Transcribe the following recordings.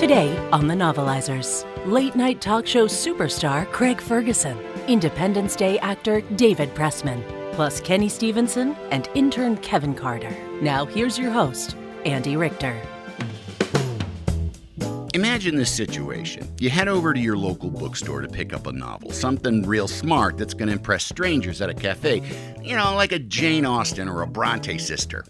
Today on The Novelizers, late-night talk show superstar Craig Ferguson, Independence Day actor David Pressman, plus Kenny Stevenson and intern Kevin Carter. Now here's your host, Andy Richter. Imagine this situation. You head over to your local bookstore to pick up a novel, something real smart that's going to impress strangers at a cafe, you know, like a Jane Austen or a Bronte sister.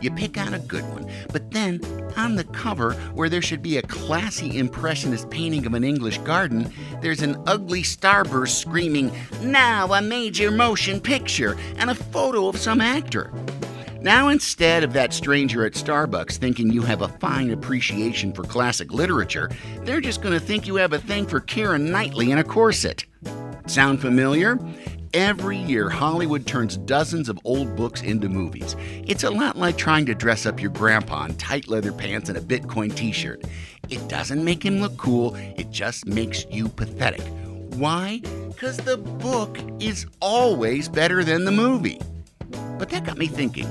You pick out a good one, but then on the cover, where there should be a classy impressionist painting of an English garden, there's an ugly starburst screaming, "Now a major motion picture," and a photo of some actor. Now, instead of that stranger at Starbucks thinking you have a fine appreciation for classic literature, they're just going to think you have a thing for Keira Knightley in a corset. Sound familiar? Every year, Hollywood turns dozens of old books into movies. It's a lot like trying to dress up your grandpa in tight leather pants and a Bitcoin t-shirt. It doesn't make him look cool, it just makes you pathetic. Why? Because the book is always better than the movie. But that got me thinking,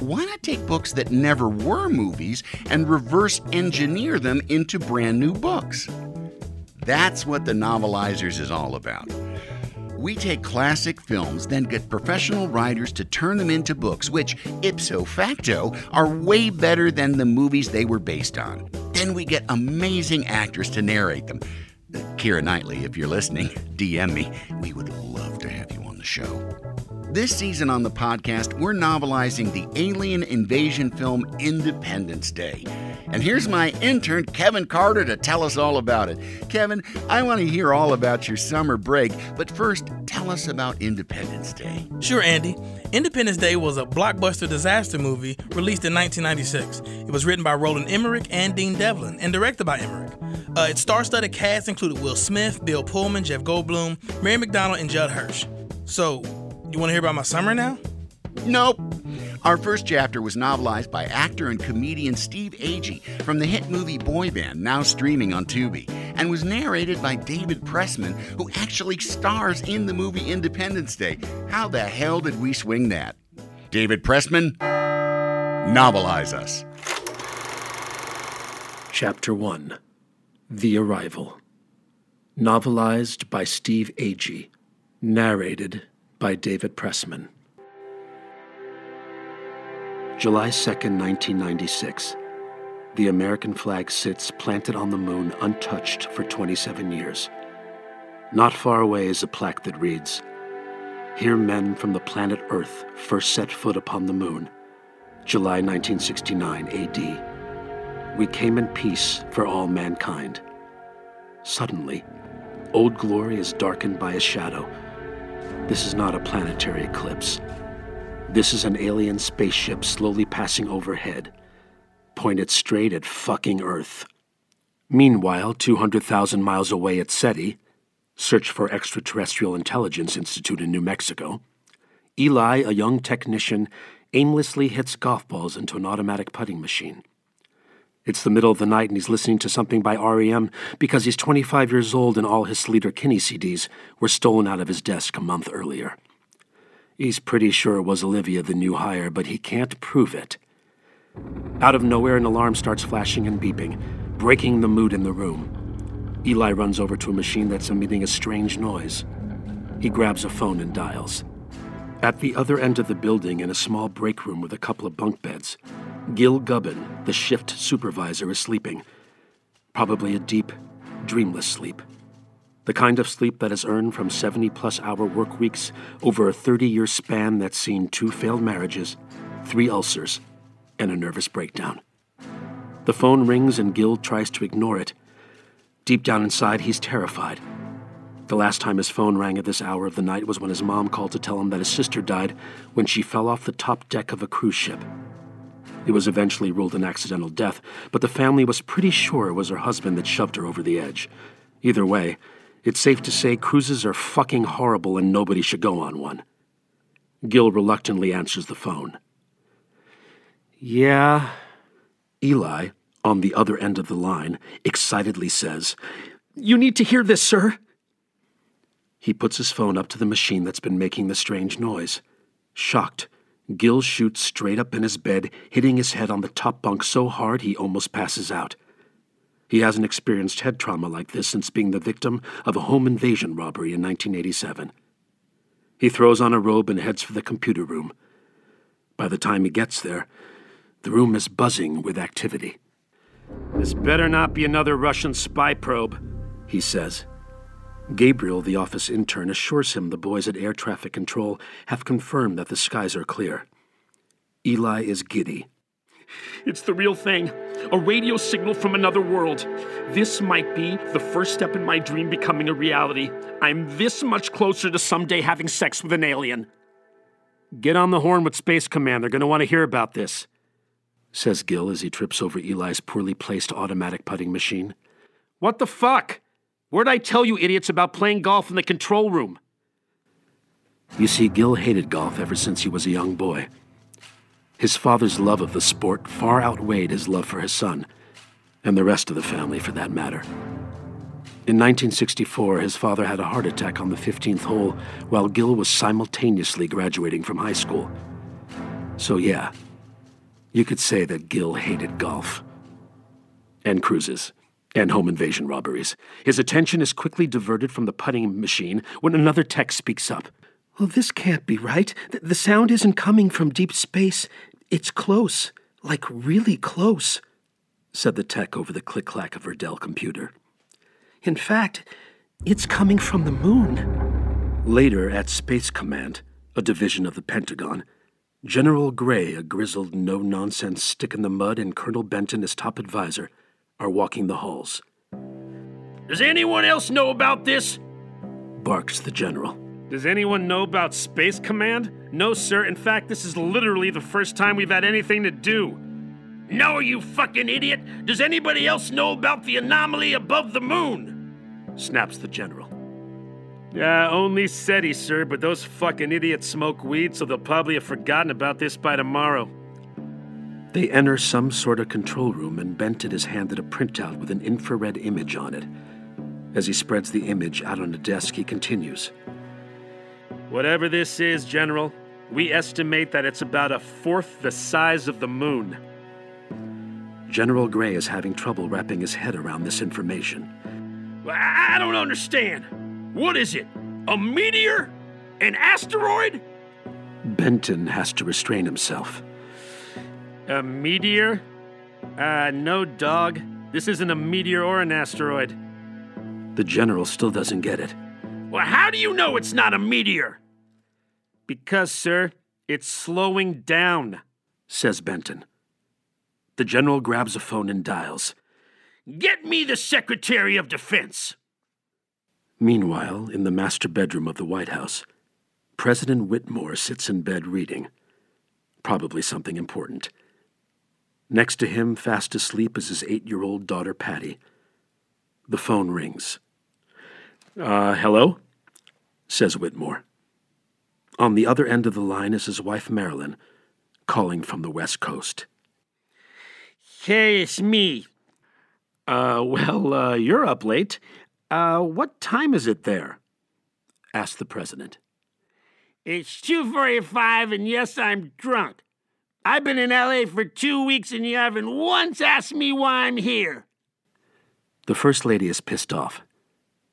why not take books that never were movies and reverse engineer them into brand new books? That's what The Novelizers is all about. We take classic films, then get professional writers to turn them into books, which, ipso facto, are way better than the movies they were based on. Then we get amazing actors to narrate them. Keira Knightley, if you're listening, DM me. We would love to have you on the show. This season on the podcast, we're novelizing the alien invasion film Independence Day. And here's my intern, Kevin Carter, to tell us all about it. Kevin, I want to hear all about your summer break, but first, tell us about Independence Day. Sure, Andy. Independence Day was a blockbuster disaster movie released in 1996. It was written by Roland Emmerich and Dean Devlin and directed by Emmerich. Its star-studded cast included Will Smith, Bill Pullman, Jeff Goldblum, Mary McDonnell, and Judd Hirsch. So, you want to hear about my summer now? Nope. Our first chapter was novelized by actor and comedian Steve Agee from the hit movie Boy Band, now streaming on Tubi, and was narrated by David Pressman, who actually stars in the movie Independence Day. How the hell did we swing that? David Pressman, novelize us. Chapter 1, The Arrival. Novelized by Steve Agee. Narrated by David Pressman. July 2nd, 1996. The American flag sits planted on the moon untouched for 27 years. Not far away is a plaque that reads, "Here men from the planet Earth first set foot upon the moon, July 1969 AD. We came in peace for all mankind." Suddenly, Old Glory is darkened by a shadow. This is not a planetary eclipse. This is an alien spaceship slowly passing overhead, pointed straight at fucking Earth. Meanwhile, 200,000 miles away at SETI, Search for Extraterrestrial Intelligence Institute in New Mexico, Eli, a young technician, aimlessly hits golf balls into an automatic putting machine. It's the middle of the night and he's listening to something by R.E.M. because he's 25 years old and all his Sleater Kinney CDs were stolen out of his desk a month earlier. He's pretty sure it was Olivia, the new hire, but he can't prove it. Out of nowhere, an alarm starts flashing and beeping, breaking the mood in the room. Eli runs over to a machine that's emitting a strange noise. He grabs a phone and dials. At the other end of the building, in a small break room with a couple of bunk beds, Gil Gubbin, the shift supervisor, is sleeping. Probably a deep, dreamless sleep. The kind of sleep that is earned from 70-plus-hour work weeks over a 30-year span that's seen 2 failed marriages, 3 ulcers, and a nervous breakdown. The phone rings and Gil tries to ignore it. Deep down inside, he's terrified. The last time his phone rang at this hour of the night was when his mom called to tell him that his sister died when she fell off the top deck of a cruise ship. It was eventually ruled an accidental death, but the family was pretty sure it was her husband that shoved her over the edge. Either way, it's safe to say cruises are fucking horrible and nobody should go on one. Gil reluctantly answers the phone. "Yeah." Eli, on the other end of the line, excitedly says, "You need to hear this, sir." He puts his phone up to the machine that's been making the strange noise. Shocked, Gil shoots straight up in his bed, hitting his head on the top bunk so hard he almost passes out. He hasn't experienced head trauma like this since being the victim of a home invasion robbery in 1987. He throws on a robe and heads for the computer room. By the time he gets there, the room is buzzing with activity. "This better not be another Russian spy probe," he says. Gabriel, the office intern, assures him the boys at air traffic control have confirmed that the skies are clear. Eli is giddy. "It's the real thing. A radio signal from another world. This might be the first step in my dream becoming a reality. I'm this much closer to someday having sex with an alien." "Get on the horn with Space Command. They're going to want to hear about this," says Gil as he trips over Eli's poorly placed automatic putting machine. "What the fuck? Where'd I tell you idiots about playing golf in the control room?" You see, Gil hated golf ever since he was a young boy. His father's love of the sport far outweighed his love for his son, and the rest of the family for that matter. In 1964, his father had a heart attack on the 15th hole while Gil was simultaneously graduating from high school. So yeah, you could say that Gil hated golf. And cruises. And home invasion robberies. His attention is quickly diverted from the putting machine when another tech speaks up. "Well, this can't be right. The sound isn't coming from deep space. It's close, like really close," said the tech over the click-clack of her Dell computer. "In fact, it's coming from the moon." Later, at Space Command, a division of the Pentagon, General Gray, a grizzled, no-nonsense stick-in-the-mud, and Colonel Benton, his top advisor, are walking the halls. "Does anyone else know about this?" barks the general. "Does anyone know about Space Command? No, sir. In fact, this is literally the first time we've had anything to do." "No, you fucking idiot! Does anybody else know about the anomaly above the moon?" snaps the general. "Yeah, only SETI, sir, but those fucking idiots smoke weed, so they'll probably have forgotten about this by tomorrow." They enter some sort of control room, and Benton is handed a printout with an infrared image on it. As he spreads the image out on a desk, he continues. "Whatever this is, General, we estimate that it's about a fourth the size of the moon." General Gray is having trouble wrapping his head around this information. "I don't understand. What is it? A meteor? An asteroid?" Benton has to restrain himself. "A meteor? No, dog. This isn't a meteor or an asteroid." The general still doesn't get it. "Well, how do you know it's not a meteor?" "Because, sir, it's slowing down," says Benton. The general grabs a phone and dials. "Get me the Secretary of Defense." Meanwhile, in the master bedroom of the White House, President Whitmore sits in bed reading. Probably something important. Next to him, fast asleep, is his 8-year-old daughter, Patty. The phone rings. Hello? Says Whitmore. On the other end of the line is his wife, Marilyn, calling from the West Coast. "Hey, it's me." Well, you're up late. What time is it there?" asked the president. "It's 2:45, and yes, I'm drunk. I've been in L.A. for 2 weeks, and you haven't once asked me why I'm here." The First Lady is pissed off.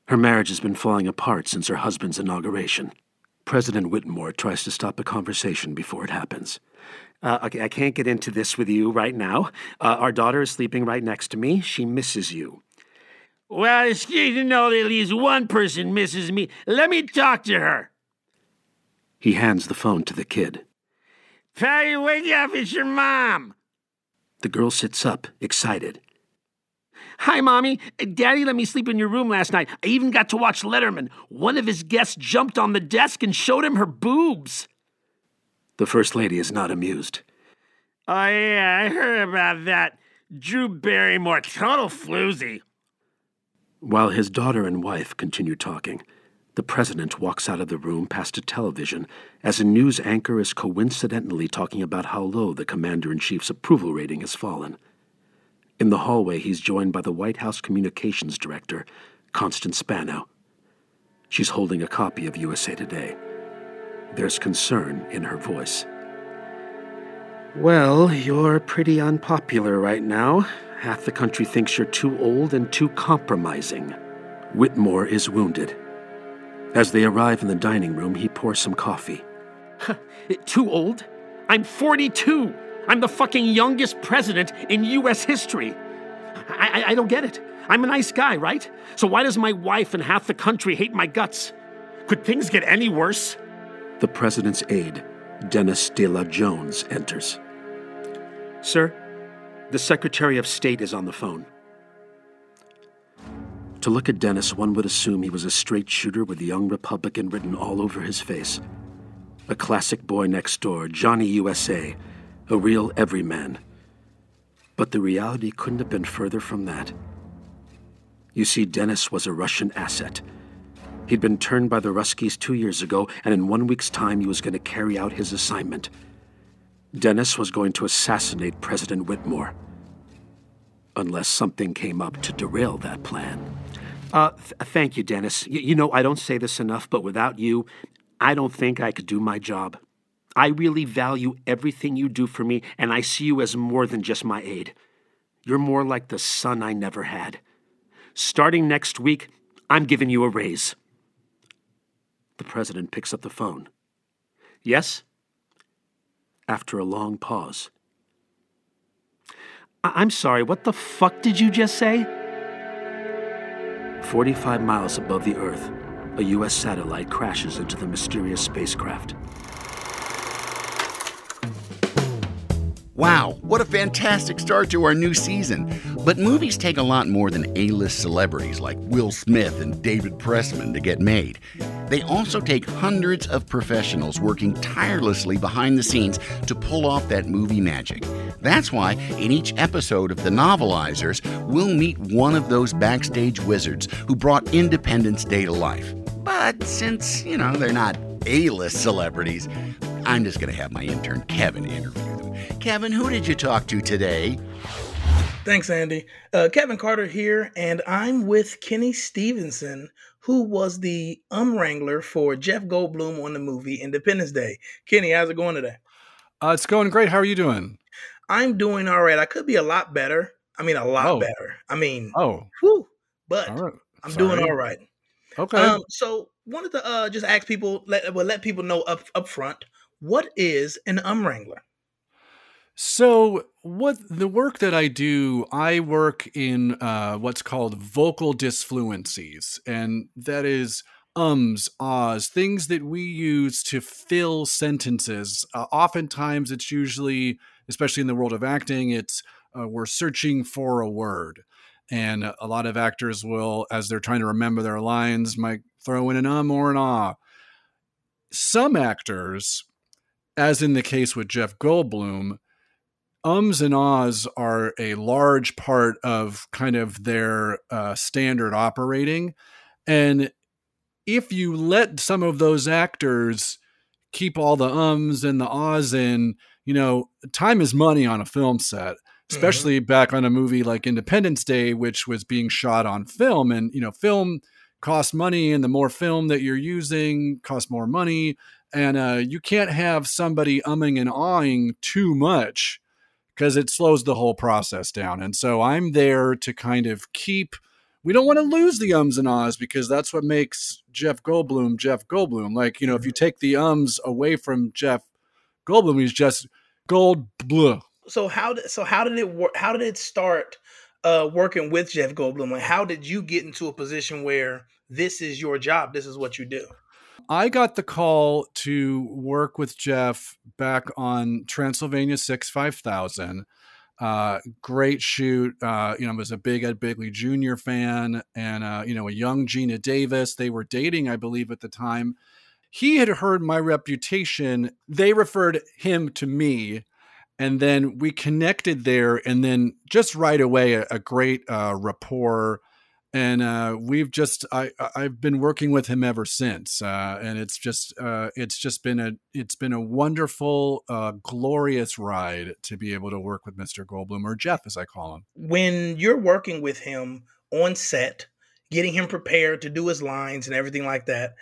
Her marriage has been falling apart since her husband's inauguration. President Whitmore tries to stop a conversation before it happens. Okay, I can't get into this with you right now. Our daughter is sleeping right next to me. She misses you." "Well, excuse me, no, at least one person misses me. Let me talk to her." He hands the phone to the kid. "Patty, wake up, it's your mom." The girl sits up, excited. "Hi, Mommy. Daddy let me sleep in your room last night. I even got to watch Letterman. One of his guests jumped on the desk and showed him her boobs." The First Lady is not amused. "Oh, yeah, I heard about that. Drew Barrymore, total floozy." While his daughter and wife continue talking, the president walks out of the room past a television as a news anchor is coincidentally talking about how low the commander-in-chief's approval rating has fallen. In the hallway, he's joined by the White House communications director, Constance Spano. She's holding a copy of USA Today. There's concern in her voice. Well, you're pretty unpopular right now. Half the country thinks you're too old and too compromising. Whitmore is wounded. As they arrive in the dining room, he pours some coffee. Too old? I'm 42! I'm the fucking youngest president in U.S. history! I don't get it. I'm a nice guy, right? So why does my wife and half the country hate my guts? Could things get any worse? The president's aide, Dennis De La Jones, enters. Sir, the Secretary of State is on the phone. To look at Dennis, one would assume he was a straight shooter with the Young Republican written all over his face. A classic boy next door, Johnny USA, a real everyman. But the reality couldn't have been further from that. You see, Dennis was a Russian asset. He'd been turned by the Ruskies 2 years ago, and in 1 week's time, he was going to carry out his assignment. Dennis was going to assassinate President Whitmore. Unless something came up to derail that plan. Thank you, Dennis. You know, I don't say this enough, but without you, I don't think I could do my job. I really value everything you do for me, and I see you as more than just my aide. You're more like the son I never had. Starting next week, I'm giving you a raise. The president picks up the phone. Yes? After a long pause. I'm sorry, what the fuck did you just say? 45 miles above the Earth, a U.S. satellite crashes into the mysterious spacecraft. Wow, what a fantastic start to our new season. But movies take a lot more than A-list celebrities like Will Smith and David Pressman to get made. They also take hundreds of professionals working tirelessly behind the scenes to pull off that movie magic. That's why in each episode of The Novelizers, we'll meet one of those backstage wizards who brought Independence Day to life. But since, you know, they're not A-list celebrities, I'm just going to have my intern Kevin interview them. Kevin, who did you talk to today? Thanks, Andy. Kevin Carter here, and I'm with Kenny Stevenson, who was the wrangler for Jeff Goldblum on the movie Independence Day. Kenny, how's it going today? It's going great. How are you doing? I'm doing all right. I could be a lot better. I mean, a lot better. I mean, whew, but all right. I'm doing all right. Okay. So wanted to just ask people, let people know up front, what is an wrangler? So what the work that I do, I work in what's called vocal disfluencies, and that is ums, ahs, things that we use to fill sentences. Oftentimes it's usually, especially in the world of acting, it's we're searching for a word. And a lot of actors will, as they're trying to remember their lines, might throw in an or an ah. Some actors, as in the case with Jeff Goldblum, ums and ahs are a large part of kind of their standard operating. And if you let some of those actors keep all the ums and the ahs in, you know, time is money on a film set, especially back on a movie like Independence Day, which was being shot on film. And, you know, film costs money, and the more film that you're using costs more money. And you can't have somebody umming and ahing too much, because it slows the whole process down. And so I'm there to kind of keep, we don't want to lose the ums and ahs, because that's what makes Jeff Goldblum, Jeff Goldblum. Like, you know, if you take the ums away from Jeff Goldblum, he's just Goldblum. So how did it start working with Jeff Goldblum? Like, how did you get into a position where this is your job? This is what you do. I got the call to work with Jeff back on Transylvania 6-5000. Great shoot. You know, I was a big Ed Begley Junior fan, and, you know, a young Gina Davis. They were dating, I believe, at the time. He had heard my reputation. They referred him to me, and then we connected there. And then just right away, a great rapport. And we've just, I've been working with him ever since. And it's been a wonderful, glorious ride to be able to work with Mr. Goldblum, or Jeff, as I call him. When you're working with him on set, getting him prepared to do his lines and everything like that,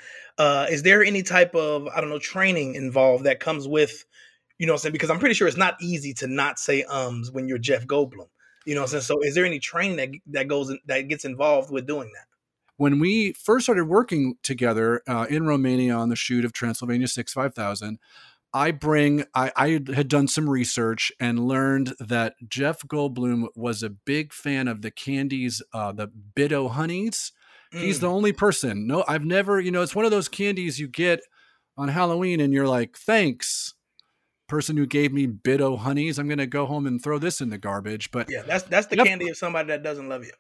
is there any type of, training involved that comes with You know what I'm saying? Because I'm pretty sure it's not easy to not say ums when you're Jeff Goldblum. You know what I'm saying? So is there any training that gets involved with doing that? When we first started working together in Romania on the shoot of Transylvania 6-5000, I had done some research and learned that Jeff Goldblum was a big fan of the candies, the Bit-O-Honeys. He's the only person. No, I've never, it's one of those candies you get on Halloween and you're like, thanks, person who gave me Bit-O-Honeys. I'm going to go home and throw this in the garbage. But yeah, that's the candy of somebody that doesn't love you.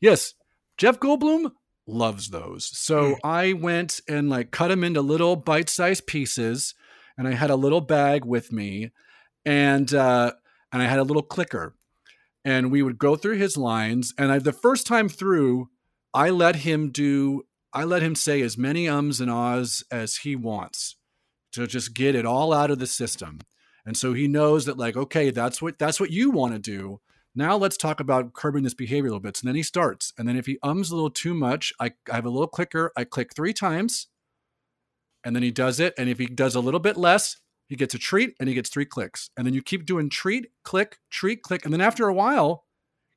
Yes. Jeff Goldblum loves those. So I went and cut them into little bite-sized pieces, and I had a little bag with me, and I had a little clicker, and we would go through his lines. And the first time through, I let him say as many ums and ahs as he wants to just get it all out of the system. And so he knows that okay, that's what you want to do. Now let's talk about curbing this behavior a little bit. So then he starts. And then if he ums a little too much, I have a little clicker. I click 3 times and then he does it. And if he does a little bit less, he gets a treat and he gets 3 clicks. And then you keep doing treat, click. And then after a while,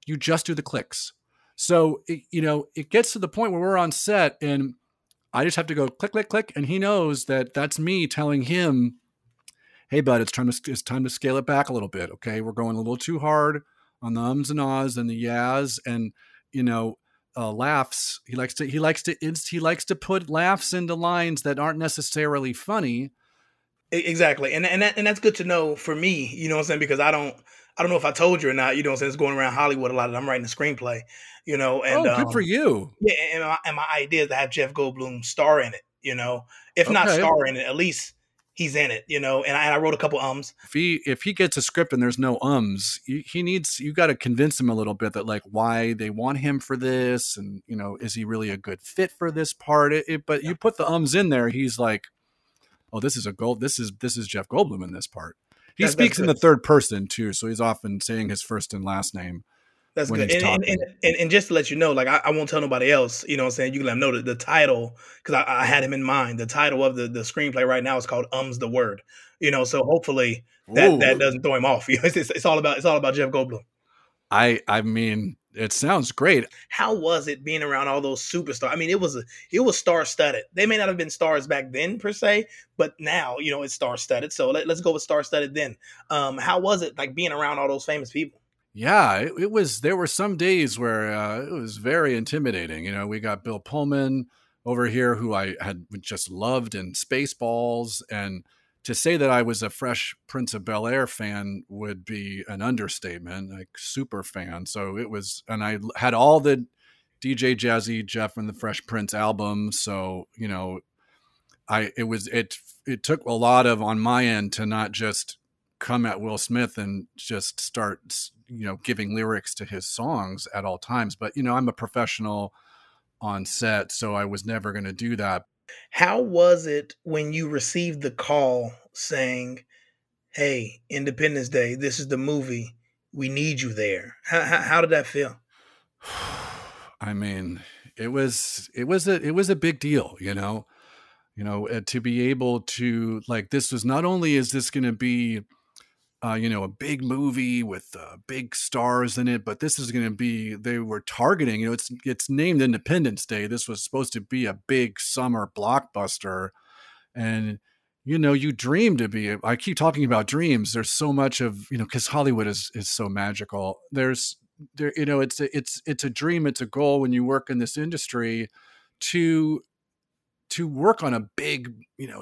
you just do the clicks. So, it gets to the point where we're on set and I just have to go click, click, click. And he knows that that's me telling him, hey, bud, it's time to scale it back a little bit. Okay. We're going a little too hard on the ums and ahs and the yas and, laughs. He likes to put laughs into lines that aren't necessarily funny. Exactly. And that's good to know for me, you know what I'm saying? Because I don't know if I told you or not, you know what I'm saying? It's going around Hollywood a lot and I'm writing a screenplay, and good for you. Yeah. And my idea is to have Jeff Goldblum star in it, if not star in it, at least he's in it, and I wrote a couple ums. If he gets a script and there's no ums, you got to convince him a little bit that why they want him for this. And, is he really a good fit for this part? But you put the ums in there. He's like, oh, this is a gold. This is Jeff Goldblum in this part. He speaks in the third person too. So he's often saying his first and last name. That's good. And just to let you know, I won't tell nobody else, you know what I'm saying? You can let them know that the title, because I had him in mind. The title of the screenplay right now is called Ums the Word. So hopefully that doesn't throw him off. It's all about Jeff Goldblum. I mean, it sounds great. How was it being around all those superstars? I mean, it was star-studded. They may not have been stars back then per se, but now, it's star-studded. So let's go with star-studded then. How was it being around all those famous people? Yeah, it was. There were some days where it was very intimidating. We got Bill Pullman over here, who I had just loved in Spaceballs, and to say that I was a Fresh Prince of Bel-Air fan would be an understatement. Super fan. So it was, and I had all the DJ Jazzy Jeff and the Fresh Prince album. So it took a lot of on my end to not just come at Will Smith and just start giving lyrics to his songs at all times. But, I'm a professional on set, so I was never going to do that. How was it when you received the call saying, hey, Independence Day, this is the movie. We need you there. How did that feel? I mean, it was a big deal, to be able to this was not only is this going to be, a big movie with big stars in it, but this is going to be, they were targeting, it's named Independence Day. This was supposed to be a big summer blockbuster. And, you dream to be, I keep talking about dreams. There's so much of, cause Hollywood is so magical. It's a dream. It's a goal when you work in this industry to work on a big,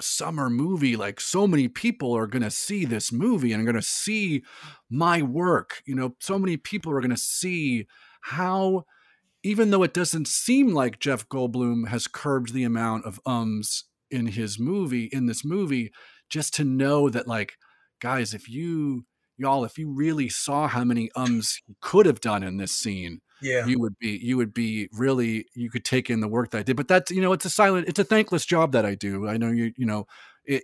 summer movie. So many people are going to see this movie and are going to see my work. So many people are going to see how, even though it doesn't seem like Jeff Goldblum has curbed the amount of ums in his movie, in this movie, just to know that guys, if you really saw how many ums he could have done in this scene, yeah, you would be really, you could take in the work that I did. But that's, it's a thankless job that I do. I know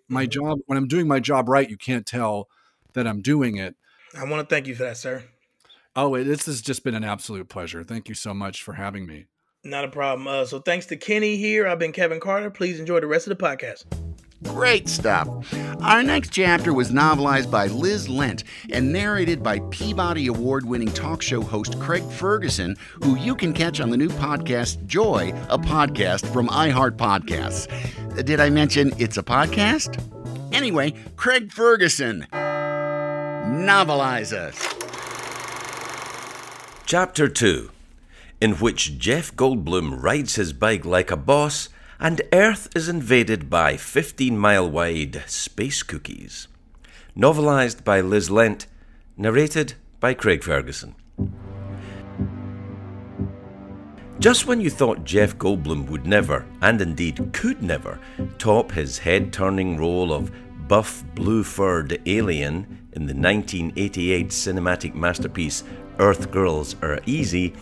my job, when I'm doing my job right, you can't tell that I'm doing it. I want to thank you for that, sir. Oh, this has just been an absolute pleasure. Thank you so much for having me. Not a problem. So thanks to Kenny here. I've been Kevin Carter. Please enjoy the rest of the podcast. Great stuff. Our next chapter was novelized by Liz Lent and narrated by Peabody Award-winning talk show host Craig Ferguson, who you can catch on the new podcast Joy, a podcast from iHeart Podcasts. Did I mention it's a podcast? Anyway, Craig Ferguson, novelize us. Chapter 2, in which Jeff Goldblum rides his bike like a boss and Earth is invaded by 15-mile-wide space cookies. Novelized by Liz Lent, narrated by Craig Ferguson. Just when you thought Jeff Goldblum would never, and indeed could never, top his head-turning role of buff, blue-furred alien in the 1988 cinematic masterpiece Earth Girls Are Easy,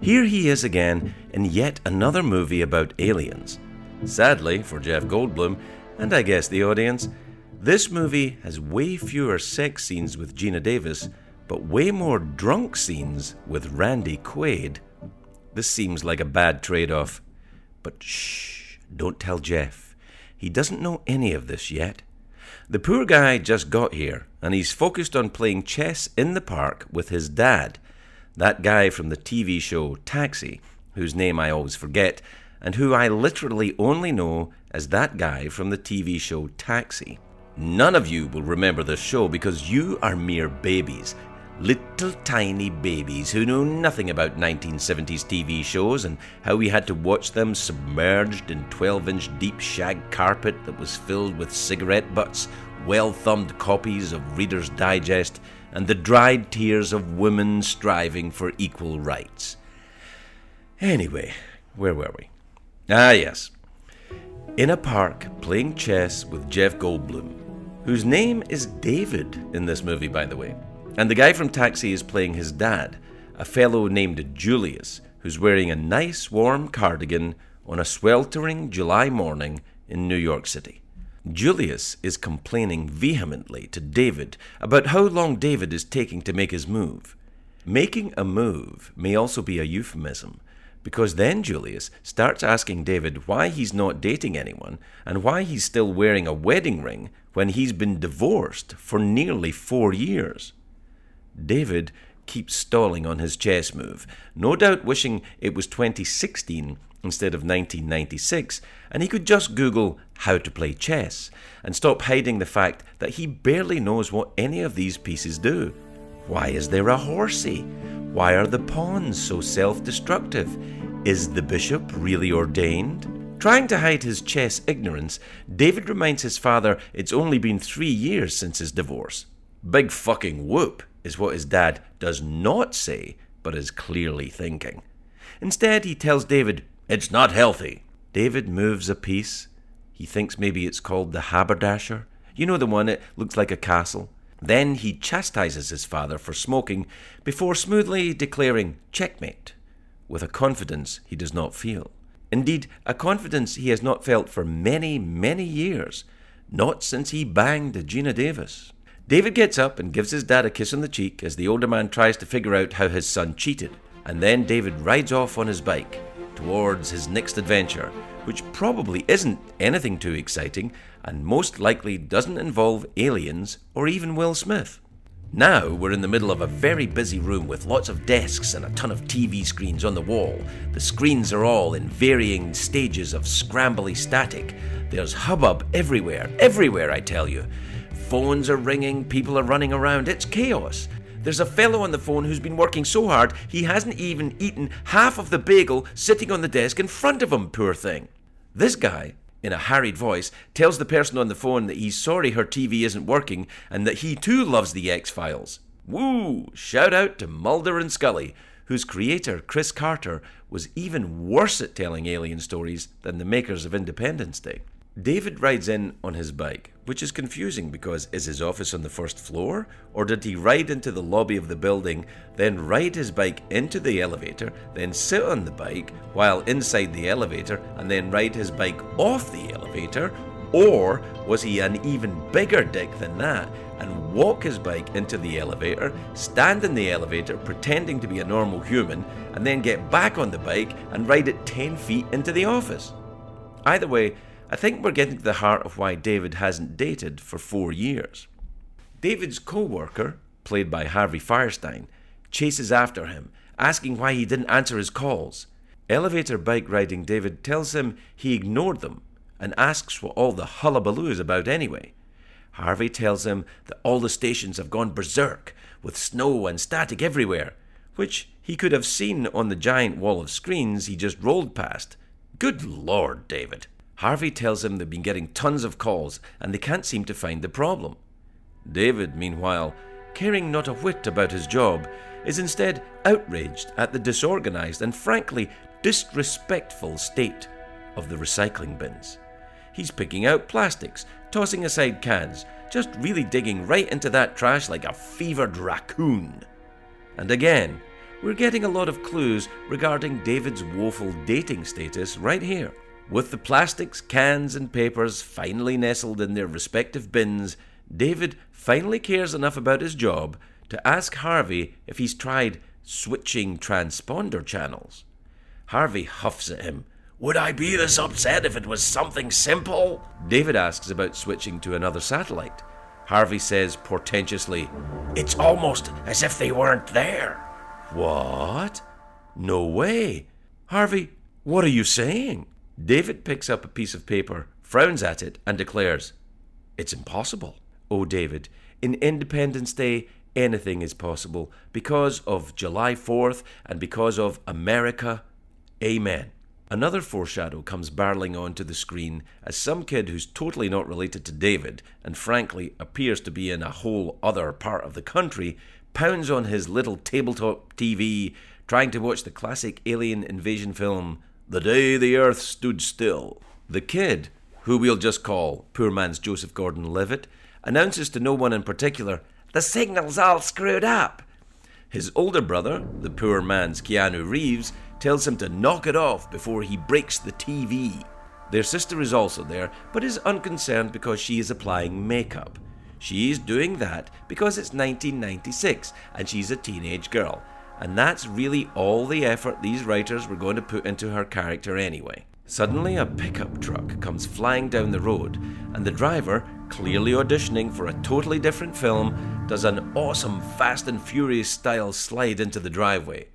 here he is again in yet another movie about aliens. Sadly for Jeff Goldblum, and I guess the audience, this movie has way fewer sex scenes with Gina Davis, but way more drunk scenes with Randy Quaid. This seems like a bad trade-off. But shh, don't tell Jeff. He doesn't know any of this yet. The poor guy just got here, and he's focused on playing chess in the park with his dad, that guy from the TV show Taxi, whose name I always forget, and who I literally only know as that guy from the TV show Taxi. None of you will remember this show because you are mere babies. Little tiny babies who know nothing about 1970s TV shows and how we had to watch them submerged in 12-inch deep shag carpet that was filled with cigarette butts, well-thumbed copies of Reader's Digest, and the dried tears of women striving for equal rights. Anyway, where were we? Ah, yes. In a park playing chess with Jeff Goldblum, whose name is David in this movie, by the way. And the guy from Taxi is playing his dad, a fellow named Julius, who's wearing a nice warm cardigan on a sweltering July morning in New York City. Julius is complaining vehemently to David about how long David is taking to make his move. Making a move may also be a euphemism, because then Julius starts asking David why he's not dating anyone and why he's still wearing a wedding ring when he's been divorced for nearly 4 years. David keeps stalling on his chess move, no doubt wishing it was 2016 instead of 1996, and he could just Google how to play chess and stop hiding the fact that he barely knows what any of these pieces do. Why is there a horsey? Why are the pawns so self-destructive? Is the bishop really ordained? Trying to hide his chess ignorance, David reminds his father it's only been 3 years since his divorce. Big fucking whoop is what his dad does not say, but is clearly thinking. Instead, he tells David, it's not healthy. David moves a piece. He thinks maybe it's called the haberdasher. You know, the one that looks like a castle. Then he chastises his father for smoking before smoothly declaring checkmate, with a confidence he does not feel. Indeed, a confidence he has not felt for many, many years, not since he banged Gina Davis. David gets up and gives his dad a kiss on the cheek as the older man tries to figure out how his son cheated, and then David rides off on his bike towards his next adventure, which probably isn't anything too exciting and most likely doesn't involve aliens or even Will Smith. Now we're in the middle of a very busy room with lots of desks and a ton of TV screens on the wall. The screens are all in varying stages of scrambly static. There's hubbub everywhere, I tell you. Phones are ringing, people are running around, it's chaos. There's a fellow on the phone who's been working so hard he hasn't even eaten half of the bagel sitting on the desk in front of him, poor thing. This guy, in a harried voice, tells the person on the phone that he's sorry her TV isn't working and that he too loves the X-Files. Woo! Shout out to Mulder and Scully, whose creator, Chris Carter, was even worse at telling alien stories than the makers of Independence Day. David rides in on his bike, which is confusing because is his office on the first floor? Or did he ride into the lobby of the building, then ride his bike into the elevator, then sit on the bike while inside the elevator, and then ride his bike off the elevator? Or was he an even bigger dick than that and walk his bike into the elevator, stand in the elevator pretending to be a normal human, and then get back on the bike and ride it 10 feet into the office? Either way, I think we're getting to the heart of why David hasn't dated for 4 years. David's co-worker, played by Harvey Firestein, chases after him, asking why he didn't answer his calls. Elevator bike riding David tells him he ignored them and asks what all the hullabaloo is about anyway. Harvey tells him that all the stations have gone berserk, with snow and static everywhere, which he could have seen on the giant wall of screens he just rolled past. Good Lord, David. Harvey tells him they've been getting tons of calls and they can't seem to find the problem. David, meanwhile, caring not a whit about his job, is instead outraged at the disorganized and frankly disrespectful state of the recycling bins. He's picking out plastics, tossing aside cans, just really digging right into that trash like a fevered raccoon. And again, we're getting a lot of clues regarding David's woeful dating status right here. With the plastics, cans and papers finally nestled in their respective bins, David finally cares enough about his job to ask Harvey if he's tried switching transponder channels. Harvey huffs at him. Would I be this upset if it was something simple? David asks about switching to another satellite. Harvey says portentously, It's almost as if they weren't there. What? No way. Harvey, what are you saying? David picks up a piece of paper, frowns at it, and declares, It's impossible. Oh, David, in Independence Day, anything is possible because of July 4th and because of America. Amen. Another foreshadow comes barreling onto the screen as some kid who's totally not related to David, and frankly appears to be in a whole other part of the country, pounds on his little tabletop TV, trying to watch the classic alien invasion film, The Day the Earth Stood Still. The kid, who we'll just call Poor Man's Joseph Gordon-Levitt, announces to no one in particular, The signal's all screwed up. His older brother, the poor man's Keanu Reeves, tells him to knock it off before he breaks the TV. Their sister is also there, but is unconcerned because she is applying makeup. She's doing that because it's 1996 and she's a teenage girl, and that's really all the effort these writers were going to put into her character anyway. Suddenly a pickup truck comes flying down the road, and the driver, clearly auditioning for a totally different film, does an awesome Fast and Furious style slide into the driveway.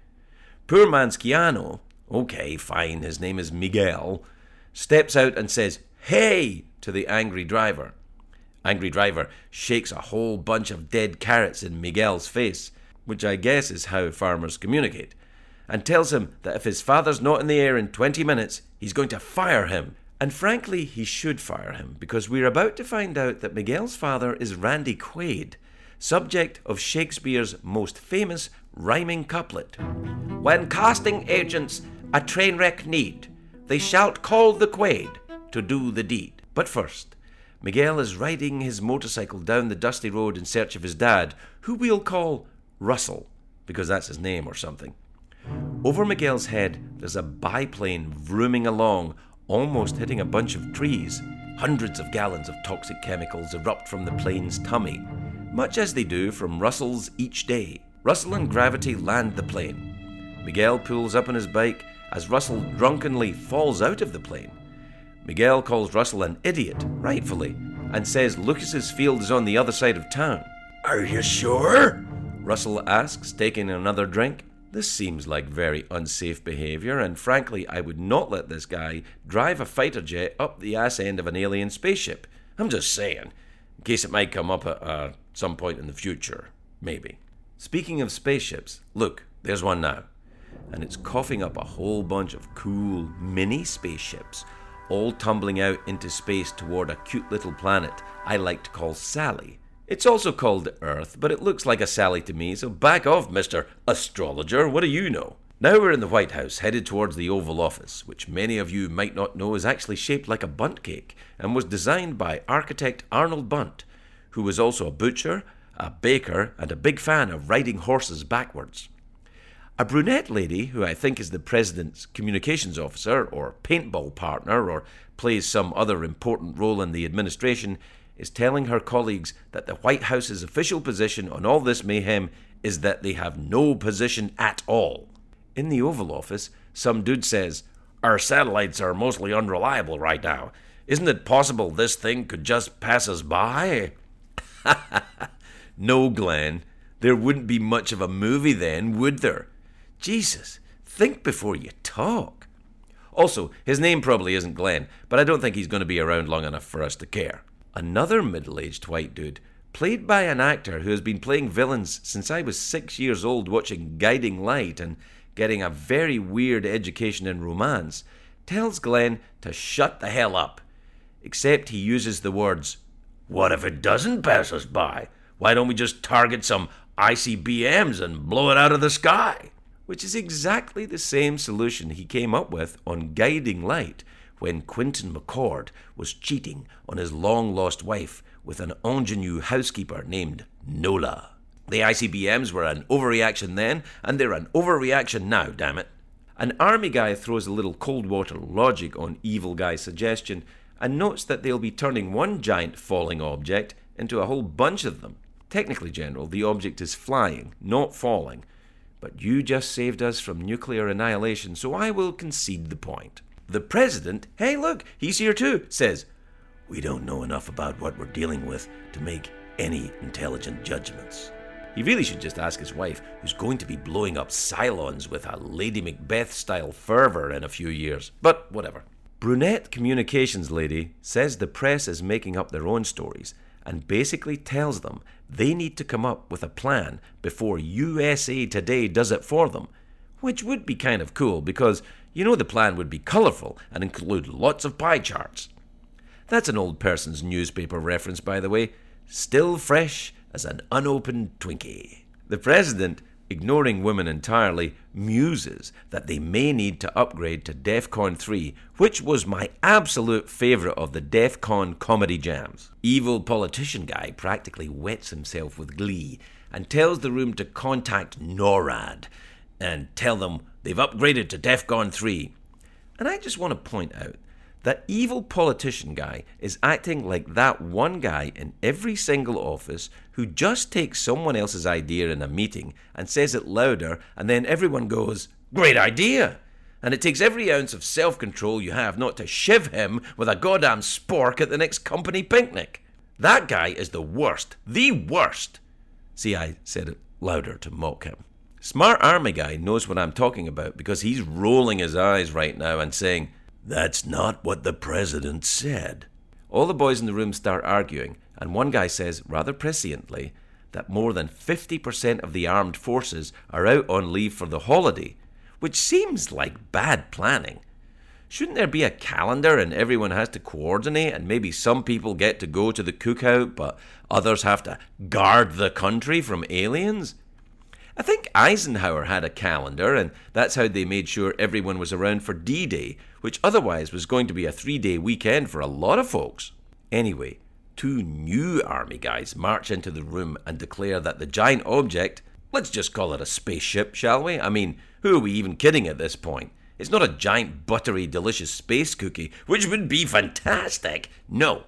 Poor man's Keanu, okay, fine, his name is Miguel, steps out and says, Hey! To the angry driver. Angry driver shakes a whole bunch of dead carrots in Miguel's face, which I guess is how farmers communicate, and tells him that if his father's not in the air in 20 minutes, he's going to fire him. And frankly, he should fire him, because we're about to find out that Miguel's father is Randy Quaid, subject of Shakespeare's most famous rhyming couplet. When casting agents a train wreck need, they shalt call the Quaid to do the deed. But first, Miguel is riding his motorcycle down the dusty road in search of his dad, who we'll call Russell, because that's his name or something. Over Miguel's head, there's a biplane vrooming along, almost hitting a bunch of trees. Hundreds of gallons of toxic chemicals erupt from the plane's tummy, much as they do from Russell's each day. Russell and gravity land the plane. Miguel pulls up on his bike as Russell drunkenly falls out of the plane. Miguel calls Russell an idiot, rightfully, and says Lucas's field is on the other side of town. Are you sure? Russell asks, taking another drink. This seems like very unsafe behaviour, and frankly, I would not let this guy drive a fighter jet up the ass end of an alien spaceship. I'm just saying, in case it might come up at some point in the future, maybe. Speaking of spaceships, look, there's one now. And it's coughing up a whole bunch of cool mini spaceships, all tumbling out into space toward a cute little planet I like to call Sally. It's also called Earth, but it looks like a Sally to me, so back off, Mr. Astrologer, what do you know? Now we're in the White House, headed towards the Oval Office, which many of you might not know is actually shaped like a bunt cake, and was designed by architect Arnold Bunt, who was also a butcher, a baker, and a big fan of riding horses backwards. A brunette lady, who I think is the president's communications officer, or paintball partner, or plays some other important role in the administration, is telling her colleagues that the White House's official position on all this mayhem is that they have no position at all. In the Oval Office, some dude says, Our satellites are mostly unreliable right now, Isn't it possible this thing could just pass us by? No, Glenn. There wouldn't be much of a movie then, would there? Jesus, think before you talk. Also, his name probably isn't Glenn, but I don't think he's going to be around long enough for us to care. Another middle-aged white dude, played by an actor who has been playing villains since I was 6 years old watching Guiding Light and getting a very weird education in romance, tells Glenn to shut the hell up. Except he uses the words, "What if it doesn't pass us by? Why don't we just target some ICBMs and blow it out of the sky?" Which is exactly the same solution he came up with on Guiding Light when Quentin McCord was cheating on his long-lost wife with an ingenue housekeeper named Nola. The ICBMs were an overreaction then, and they're an overreaction now, damn it. An army guy throws a little cold water logic on evil guy's suggestion and notes that they'll be turning one giant falling object into a whole bunch of them. Technically, General, the object is flying, not falling. But you just saved us from nuclear annihilation, so I will concede the point. The president, hey look, he's here too, says, "We don't know enough about what we're dealing with to make any intelligent judgments." He really should just ask his wife, who's going to be blowing up Cylons with a Lady Macbeth-style fervour in a few years. But whatever. Brunette communications lady says the press is making up their own stories and basically tells them they need to come up with a plan before USA Today does it for them. Which would be kind of cool because, you know, the plan would be colourful and include lots of pie charts. That's an old person's newspaper reference, by the way. Still fresh as an unopened Twinkie. The president, ignoring women entirely, muses that they may need to upgrade to DEFCON 3, which was my absolute favourite of the DEFCON comedy jams. Evil politician guy practically wets himself with glee and tells the room to contact NORAD and tell them they've upgraded to DEFCON 3. And I just want to point out that evil politician guy is acting like that one guy in every single office who just takes someone else's idea in a meeting and says it louder, and then everyone goes, "Great idea!" And it takes every ounce of self-control you have not to shiv him with a goddamn spork at the next company picnic. That guy is the worst. The worst! See, I said it louder to mock him. Smart army guy knows what I'm talking about because he's rolling his eyes right now and saying, "That's not what the president said." All the boys in the room start arguing, and one guy says, rather presciently, that more than 50% of the armed forces are out on leave for the holiday, which seems like bad planning. Shouldn't there be a calendar and everyone has to coordinate and maybe some people get to go to the cookout but others have to guard the country from aliens? I think Eisenhower had a calendar, and that's how they made sure everyone was around for D-Day, which otherwise was going to be a 3-day weekend for a lot of folks. Anyway, two new army guys march into the room and declare that the giant object, let's just call it a spaceship, shall we? I mean, who are we even kidding at this point? It's not a giant, buttery, delicious space cookie, which would be fantastic. No.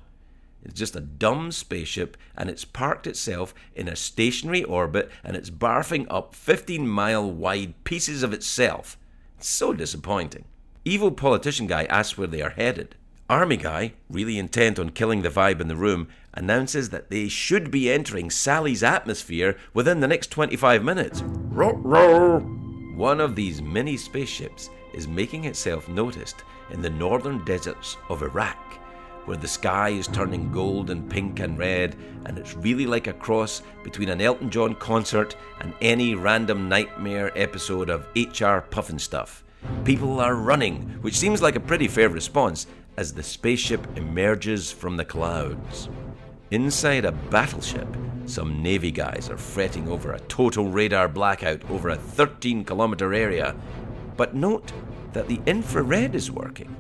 It's just a dumb spaceship, and it's parked itself in a stationary orbit, and it's barfing up 15-mile-wide pieces of itself. It's so disappointing. Evil politician guy asks where they are headed. Army guy, really intent on killing the vibe in the room, announces that they should be entering Sally's atmosphere within the next 25 minutes. Ruh-roh! One of these mini spaceships is making itself noticed in the northern deserts of Iraq, where the sky is turning gold and pink and red, and it's really like a cross between an Elton John concert and any random nightmare episode of HR Puffin Stuff. People are running, which seems like a pretty fair response, as the spaceship emerges from the clouds. Inside a battleship, some Navy guys are fretting over a total radar blackout over a 13-kilometre area, but note that the infrared is working.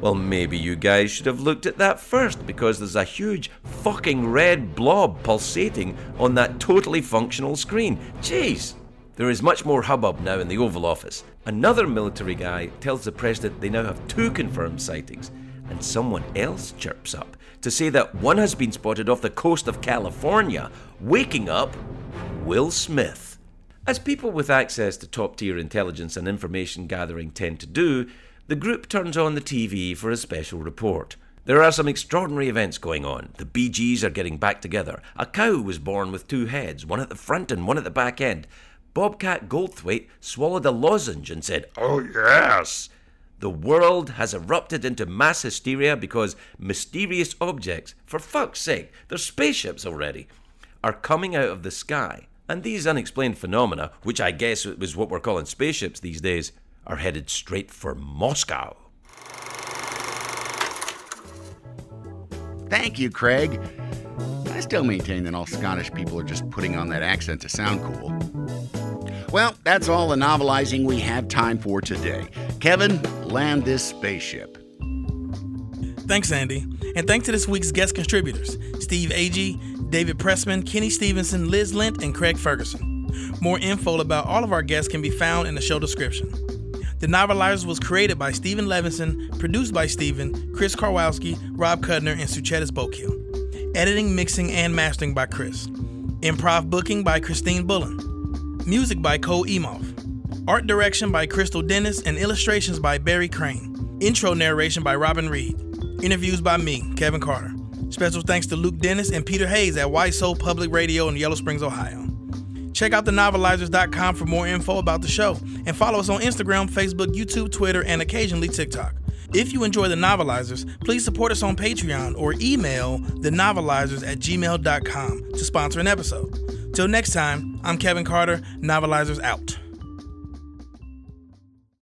Well, maybe you guys should have looked at that first, because there's a huge fucking red blob pulsating on that totally functional screen. Jeez! There is much more hubbub now in the Oval Office. Another military guy tells the president they now have 2 confirmed sightings, and someone else chirps up to say that one has been spotted off the coast of California, waking up Will Smith. As people with access to top-tier intelligence and information gathering tend to do, the group turns on the TV for a special report. There are some extraordinary events going on. The Bee Gees are getting back together. A cow was born with two heads, one at the front and one at the back end. Bobcat Goldthwait swallowed a lozenge and said, "Oh yes!" The world has erupted into mass hysteria because mysterious objects, for fuck's sake, they're spaceships already, are coming out of the sky. And these unexplained phenomena, which I guess was what we're calling spaceships these days, are headed straight for Moscow. Thank you, Craig. I still maintain that all Scottish people are just putting on that accent to sound cool. Well, that's all the novelizing we have time for today. Kevin, land this spaceship. Thanks, Andy. And thanks to this week's guest contributors, Steve Agee, David Pressman, Kenny Stevenson, Liz Lent, and Craig Ferguson. More info about all of our guests can be found in the show description. The Novelizers was created by Stephen Levinson, produced by Stephen, Chris Karwowski, Rob Kudner, and Suchetis Bokiel. Editing, mixing, and mastering by Chris. Improv booking by Christine Bullen. Music by Cole Emoff. Art direction by Crystal Dennis and illustrations by Barry Crane. Intro narration by Robin Reed. Interviews by me, Kevin Carter. Special thanks to Luke Dennis and Peter Hayes at White Soul Public Radio in Yellow Springs, Ohio. Check out thenovelizers.com for more info about the show, and follow us on Instagram, Facebook, YouTube, Twitter, and occasionally TikTok. If you enjoy The Novelizers, please support us on Patreon or email thenovelizers@gmail.com to sponsor an episode. Till next time, I'm Kevin Carter, Novelizers out.